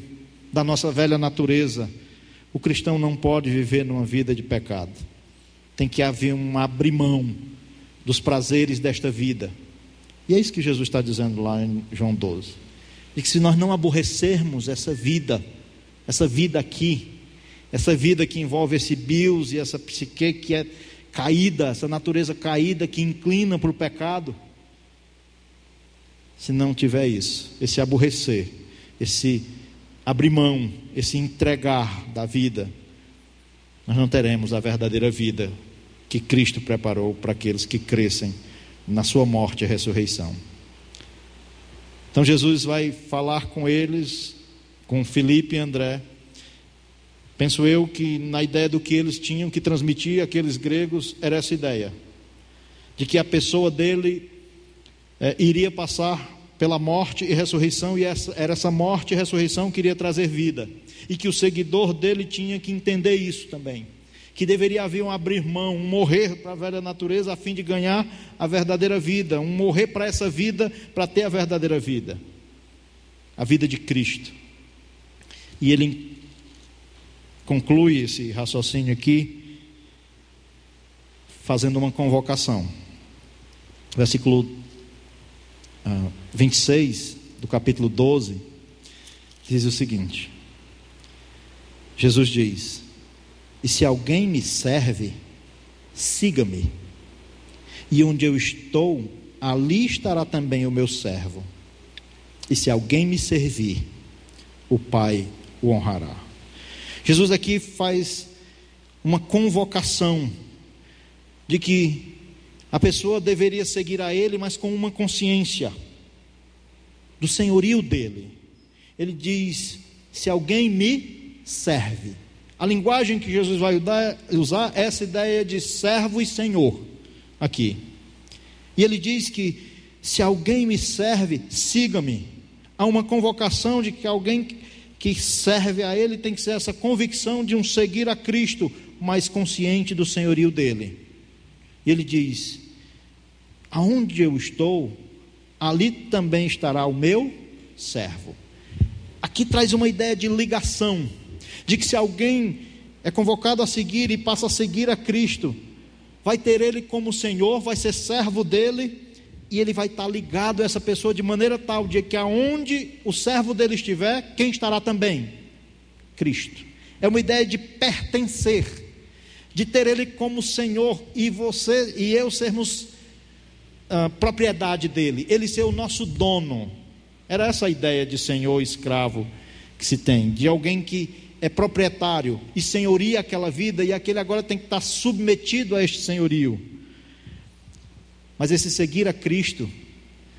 da nossa velha natureza. O cristão não pode viver numa vida de pecado. Tem que haver um abrir mão dos prazeres desta vida. E é isso que Jesus está dizendo lá em João 12. E que se nós não aborrecermos essa vida aqui, essa vida que envolve esse bios e essa psique que é caída, essa natureza caída que inclina para o pecado, se não tiver isso, esse aborrecer, esse abrir mão, esse entregar da vida, nós não teremos a verdadeira vida que Cristo preparou para aqueles que crescem na sua morte e ressurreição. Então Jesus vai falar com eles, com Filipe e André, penso eu que na ideia do que eles tinham que transmitir àqueles gregos era essa ideia, de que a pessoa dele iria passar pela morte e ressurreição, e era essa morte e ressurreição que iria trazer vida, e que o seguidor dele tinha que entender isso também, que deveria haver um abrir mão, um morrer para a velha natureza a fim de ganhar a verdadeira vida, um morrer para essa vida para ter a verdadeira vida, a vida de Cristo. E ele conclui esse raciocínio aqui fazendo uma convocação. Versículo 26 do capítulo 12 diz o seguinte: Jesus diz: e se alguém me serve, siga-me, e onde eu estou, ali estará também o meu servo, e se alguém me servir, o Pai o honrará. Jesus aqui faz uma convocação de que a pessoa deveria seguir a ele, mas com uma consciência do senhorio dele. Ele diz: se alguém me serve. A linguagem que Jesus vai usar é essa ideia de servo e senhor aqui. E ele diz que se alguém me serve, siga-me. Há uma convocação de que alguém que serve a ele tem que ser essa convicção de um seguir a Cristo, mas consciente do senhorio dele. E ele diz: aonde eu estou, ali também estará o meu servo. Aqui traz uma ideia de ligação, de que se alguém é convocado a seguir e passa a seguir a Cristo, vai ter ele como Senhor, vai ser servo dele, e ele vai estar ligado a essa pessoa de maneira tal, de que aonde o servo dele estiver, quem estará também? Cristo. É uma ideia de pertencer, de ter ele como Senhor, e você e eu sermos propriedade dele, ele ser o nosso dono. Era essa a ideia de Senhor e escravo que se tem, de alguém que é proprietário e senhoria aquela vida, e aquele agora tem que estar submetido a este senhorio. Mas esse seguir a Cristo,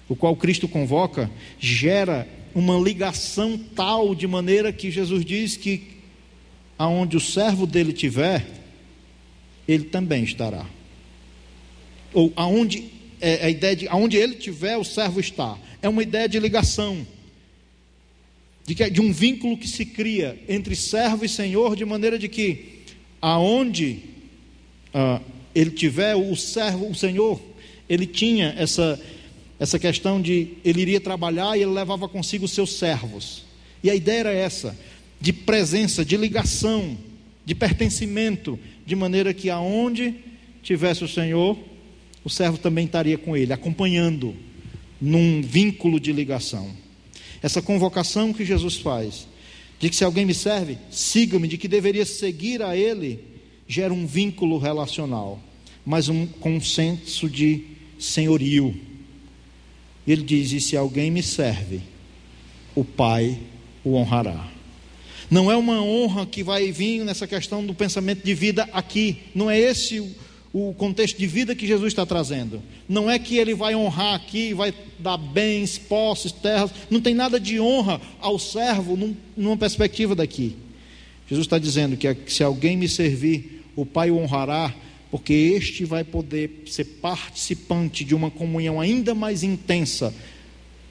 o qual Cristo convoca, gera uma ligação tal, de maneira que Jesus diz que aonde o servo dele estiver, ele também estará. Ou aonde, a ideia de aonde ele estiver, o servo está, é uma ideia de ligação, de um vínculo que se cria entre servo e senhor, de maneira de que aonde ele tiver o servo, o senhor, ele tinha essa questão de ele iria trabalhar e ele levava consigo os seus servos, e a ideia era essa, de presença, de ligação, de pertencimento, de maneira que aonde tivesse o senhor, o servo também estaria com ele, acompanhando num vínculo de ligação. Essa convocação que Jesus faz, de que se alguém me serve, siga-me, de que deveria seguir a ele, gera um vínculo relacional, mas um consenso de senhorio. Ele diz: e se alguém me serve, o Pai o honrará. Não é uma honra que vai vir nessa questão do pensamento de vida aqui, não é esse o contexto de vida que Jesus está trazendo. Não é que ele vai honrar aqui, vai dar bens, posses, terras, não tem nada de honra ao servo numa perspectiva daqui. Jesus está dizendo que se alguém me servir, o Pai o honrará, porque este vai poder ser participante de uma comunhão ainda mais intensa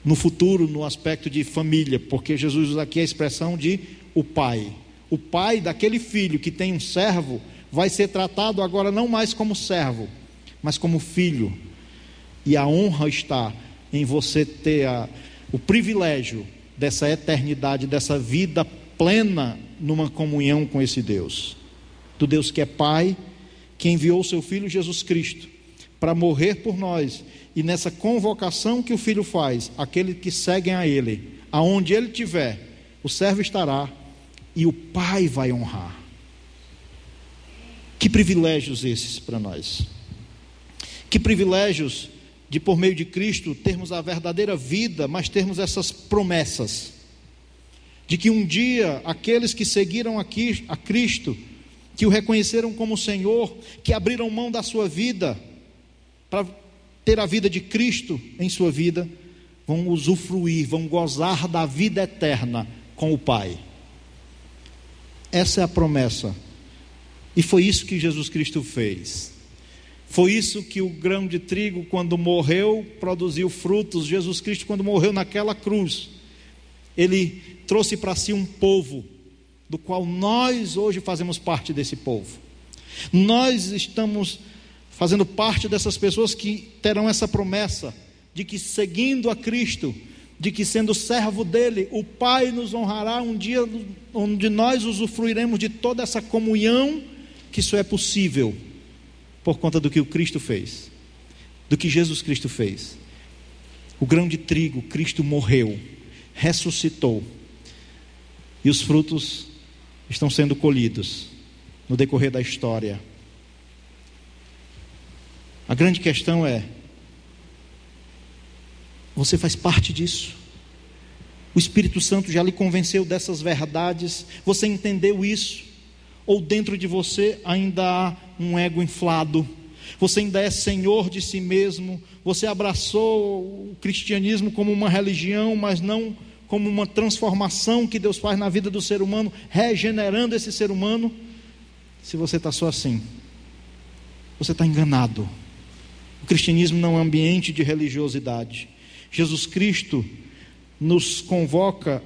no futuro, no aspecto de família, porque Jesus usa aqui a expressão de o Pai. O pai daquele filho que tem um servo vai ser tratado agora não mais como servo, mas como filho. E a honra está em você ter o privilégio dessa eternidade, dessa vida plena numa comunhão com esse Deus, do Deus que é Pai, que enviou o seu Filho Jesus Cristo para morrer por nós. E nessa convocação que o Filho faz, aqueles que seguem a Ele, aonde Ele estiver, o servo estará e o Pai vai honrar. Que privilégios esses para nós, que privilégios de por meio de Cristo termos a verdadeira vida, mas termos essas promessas de que um dia aqueles que seguiram aqui a Cristo, que o reconheceram como Senhor, que abriram mão da sua vida para ter a vida de Cristo em sua vida, vão usufruir, vão gozar da vida eterna com o Pai. Essa é a promessa. E foi isso que Jesus Cristo fez. Foi isso que o grão de trigo, quando morreu, produziu frutos. Jesus Cristo, quando morreu naquela cruz, ele trouxe para si um povo, do qual nós hoje fazemos parte desse povo. Nós estamos fazendo parte dessas pessoas que terão essa promessa de que, seguindo a Cristo, de que, sendo servo dele, o Pai nos honrará um dia onde nós usufruiremos de toda essa comunhão, que só é possível por conta do que o Cristo fez, do que Jesus Cristo fez. O grão de trigo, Cristo morreu, ressuscitou, e os frutos estão sendo colhidos no decorrer da história. A grande questão é: você faz parte disso? O Espírito Santo já lhe convenceu dessas verdades? Você entendeu isso? Ou dentro de você ainda há um ego inflado? Você ainda é senhor de si mesmo? Você abraçou o cristianismo como uma religião, mas não como uma transformação que Deus faz na vida do ser humano, regenerando esse ser humano? Se você está só assim, você está enganado. O cristianismo não é um ambiente de religiosidade. Jesus Cristo nos convoca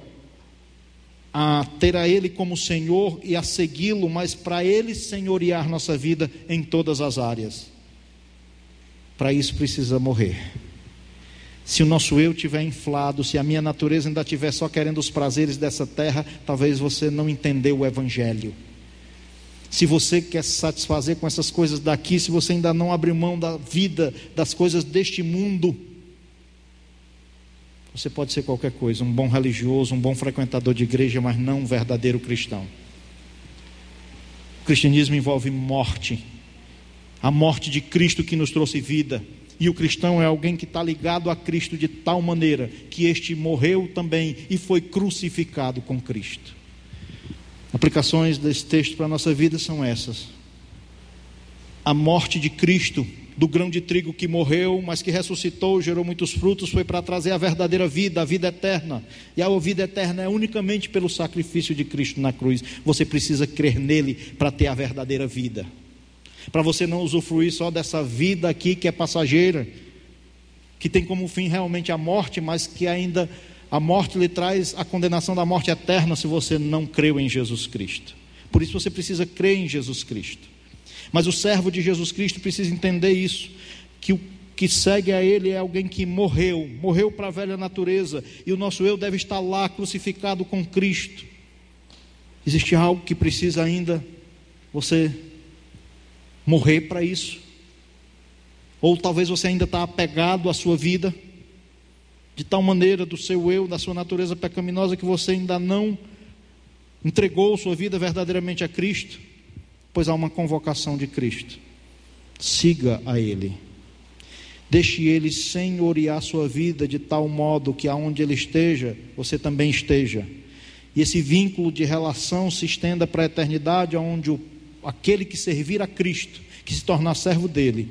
a ter a Ele como Senhor e a segui-lo, mas para Ele senhorear nossa vida em todas as áreas. Para isso precisa morrer. Se o nosso eu estiver inflado, se a minha natureza ainda estiver só querendo os prazeres dessa terra, talvez você não entendeu o Evangelho. Se você quer se satisfazer com essas coisas daqui, se você ainda não abriu mão da vida, das coisas deste mundo, você pode ser qualquer coisa, um bom religioso, um bom frequentador de igreja, mas não um verdadeiro cristão. O cristianismo envolve morte, a morte de Cristo que nos trouxe vida. E o cristão é alguém que está ligado a Cristo de tal maneira que este morreu também e foi crucificado com Cristo. Aplicações desse texto para a nossa vida são essas: a morte de Cristo, do grão de trigo que morreu, mas que ressuscitou, gerou muitos frutos, foi para trazer a verdadeira vida, a vida eterna. E a vida eterna é unicamente pelo sacrifício de Cristo na cruz. Você precisa crer nele para ter a verdadeira vida, para você não usufruir só dessa vida aqui que é passageira, que tem como fim realmente a morte, mas que ainda a morte lhe traz a condenação da morte eterna se você não creu em Jesus Cristo. Por isso você precisa crer em Jesus Cristo. Mas o servo de Jesus Cristo precisa entender isso, que o que segue a ele é alguém que morreu para a velha natureza, e o nosso eu deve estar lá crucificado com Cristo. Existe algo que precisa ainda você morrer para isso? Ou talvez você ainda está apegado à sua vida, de tal maneira do seu eu, da sua natureza pecaminosa, que você ainda não entregou sua vida verdadeiramente a Cristo? Pois há uma convocação de Cristo: siga a Ele, deixe Ele senhorear sua vida de tal modo que aonde Ele esteja, você também esteja, e esse vínculo de relação se estenda para a eternidade, onde aquele que servir a Cristo, que se tornar servo dele,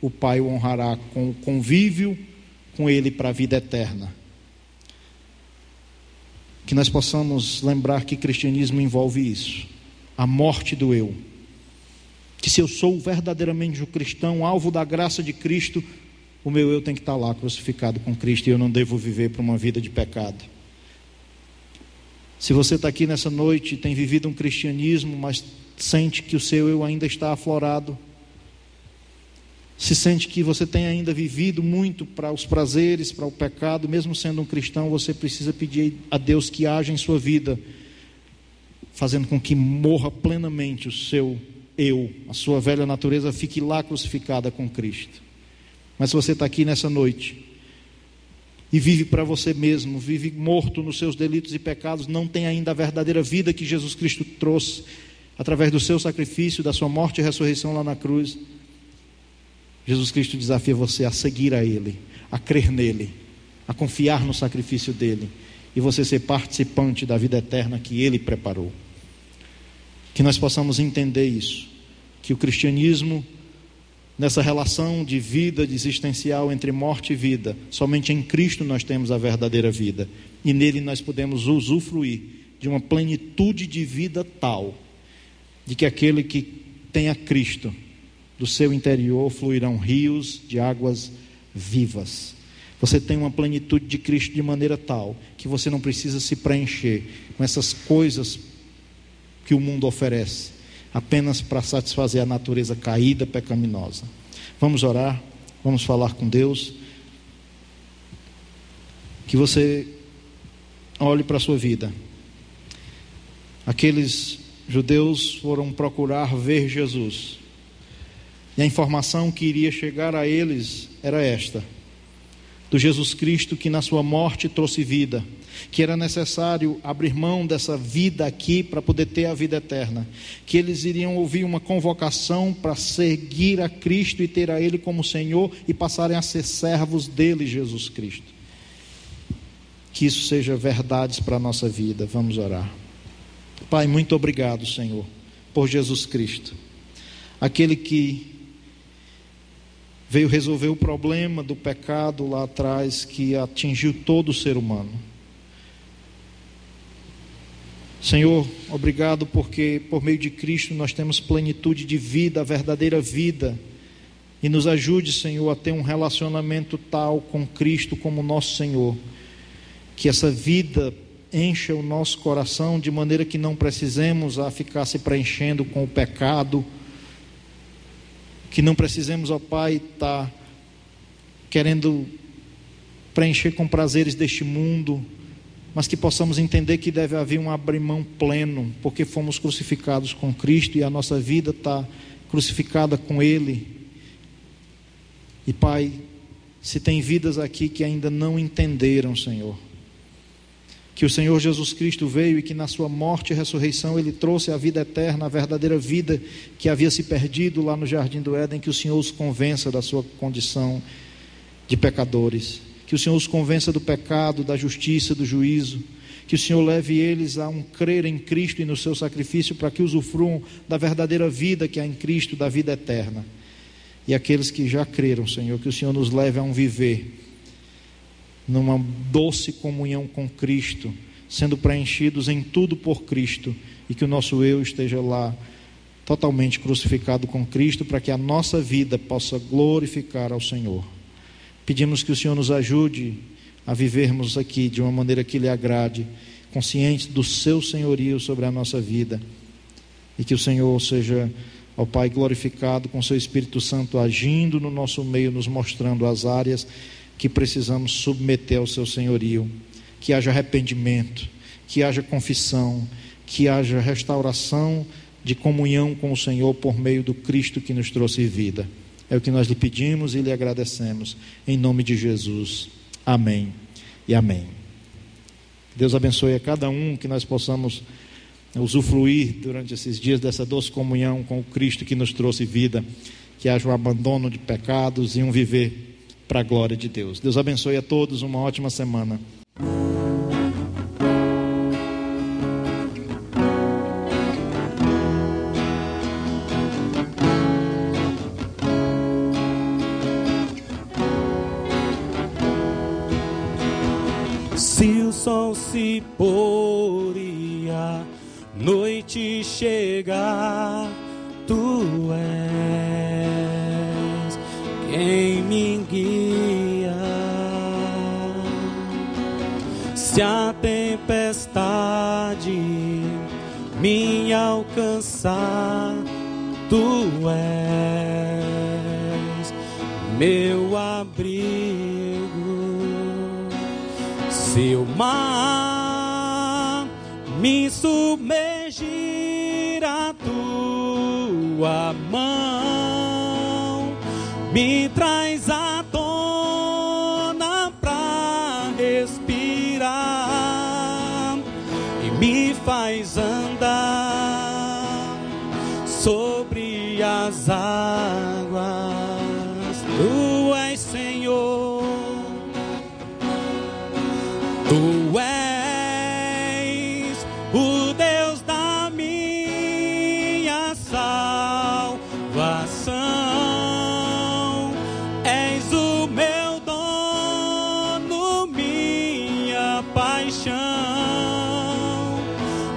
o Pai o honrará com o convívio com ele para a vida eterna. Que nós possamos lembrar que cristianismo envolve isso, a morte do eu. Que se eu sou verdadeiramente um cristão, alvo da graça de Cristo, o meu eu tem que estar lá crucificado com Cristo, e eu não devo viver para uma vida de pecado. Se você está aqui nessa noite e tem vivido um cristianismo, mas sente que o seu eu ainda está aflorado, se sente que você tem ainda vivido muito para os prazeres, para o pecado, mesmo sendo um cristão, você precisa pedir a Deus que haja em sua vida, fazendo com que morra plenamente o seu eu, a sua velha natureza, fique lá crucificada com Cristo. Mas se você está aqui nessa noite e vive para você mesmo, vive morto nos seus delitos e pecados, não tem ainda a verdadeira vida que Jesus Cristo trouxe através do seu sacrifício, da sua morte e ressurreição lá na cruz, Jesus Cristo desafia você a seguir a Ele, a crer nele, a confiar no sacrifício dele, e você ser participante da vida eterna que Ele preparou. Que nós possamos entender isso, que o cristianismo, nessa relação de vida, de existencial entre morte e vida, somente em Cristo nós temos a verdadeira vida, e nele nós podemos usufruir de uma plenitude de vida tal, de que aquele que tem a Cristo, do seu interior fluirão rios de águas vivas. Você tem uma plenitude de Cristo de maneira tal que você não precisa se preencher com essas coisas que o mundo oferece, apenas para satisfazer a natureza caída, pecaminosa. Vamos orar, vamos falar com Deus. Que você olhe para a sua vida. Aqueles judeus foram procurar ver Jesus, e a informação que iria chegar a eles era esta: do Jesus Cristo que na sua morte trouxe vida, que era necessário abrir mão dessa vida aqui para poder ter a vida eterna, que eles iriam ouvir uma convocação para seguir a Cristo e ter a Ele como Senhor e passarem a ser servos dele, Jesus Cristo. Que isso seja verdades para a nossa vida. Vamos orar. Pai, muito obrigado, Senhor, por Jesus Cristo, aquele que veio resolver o problema do pecado lá atrás, que atingiu todo o ser humano. Senhor, obrigado porque por meio de Cristo nós temos plenitude de vida, a verdadeira vida, e nos ajude, Senhor, a ter um relacionamento tal com Cristo como nosso Senhor, que essa vida encha o nosso coração de maneira que não precisemos a ficar se preenchendo com o pecado, que não precisemos, ó Pai, estar querendo preencher com prazeres deste mundo, mas que possamos entender que deve haver um abrir mão pleno, porque fomos crucificados com Cristo e a nossa vida está crucificada com Ele. E, Pai, se tem vidas aqui que ainda não entenderam, Senhor, que o Senhor Jesus Cristo veio e que na sua morte e ressurreição Ele trouxe a vida eterna, a verdadeira vida que havia se perdido lá no Jardim do Éden, que o Senhor os convença da sua condição de pecadores, que o Senhor os convença do pecado, da justiça, do juízo, que o Senhor leve eles a um crer em Cristo e no seu sacrifício para que usufruam da verdadeira vida que há em Cristo, da vida eterna. E aqueles que já creram, Senhor, que o Senhor nos leve a um viver numa doce comunhão com Cristo, sendo preenchidos em tudo por Cristo, e que o nosso eu esteja lá totalmente crucificado com Cristo, para que a nossa vida possa glorificar ao Senhor. Pedimos que o Senhor nos ajude a vivermos aqui de uma maneira que lhe agrade, conscientes do seu senhorio sobre a nossa vida, e que o Senhor seja, ó Pai, glorificado com seu Espírito Santo agindo no nosso meio, nos mostrando as áreas que precisamos submeter ao seu senhorio, que haja arrependimento, que haja confissão, que haja restauração de comunhão com o Senhor por meio do Cristo que nos trouxe vida. É o que nós lhe pedimos e lhe agradecemos, em nome de Jesus. Amém e amém. Deus abençoe a cada um, que nós possamos usufruir durante esses dias dessa doce comunhão com o Cristo que nos trouxe vida, que haja um abandono de pecados e um viver para a glória de Deus. Deus abençoe a todos, uma ótima semana. Se o sol se pôr e a noite chegar, tu és quem me guia. Se a tempestade me alcançar, tu és meu abrigo. Se o mar me submergir, a tua mão me traz a me faz andar sobre as águas. Tu és o Deus da minha salvação, és o meu dono, minha paixão,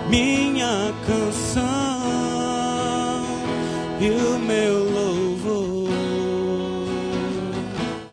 minha canção e o meu louvor.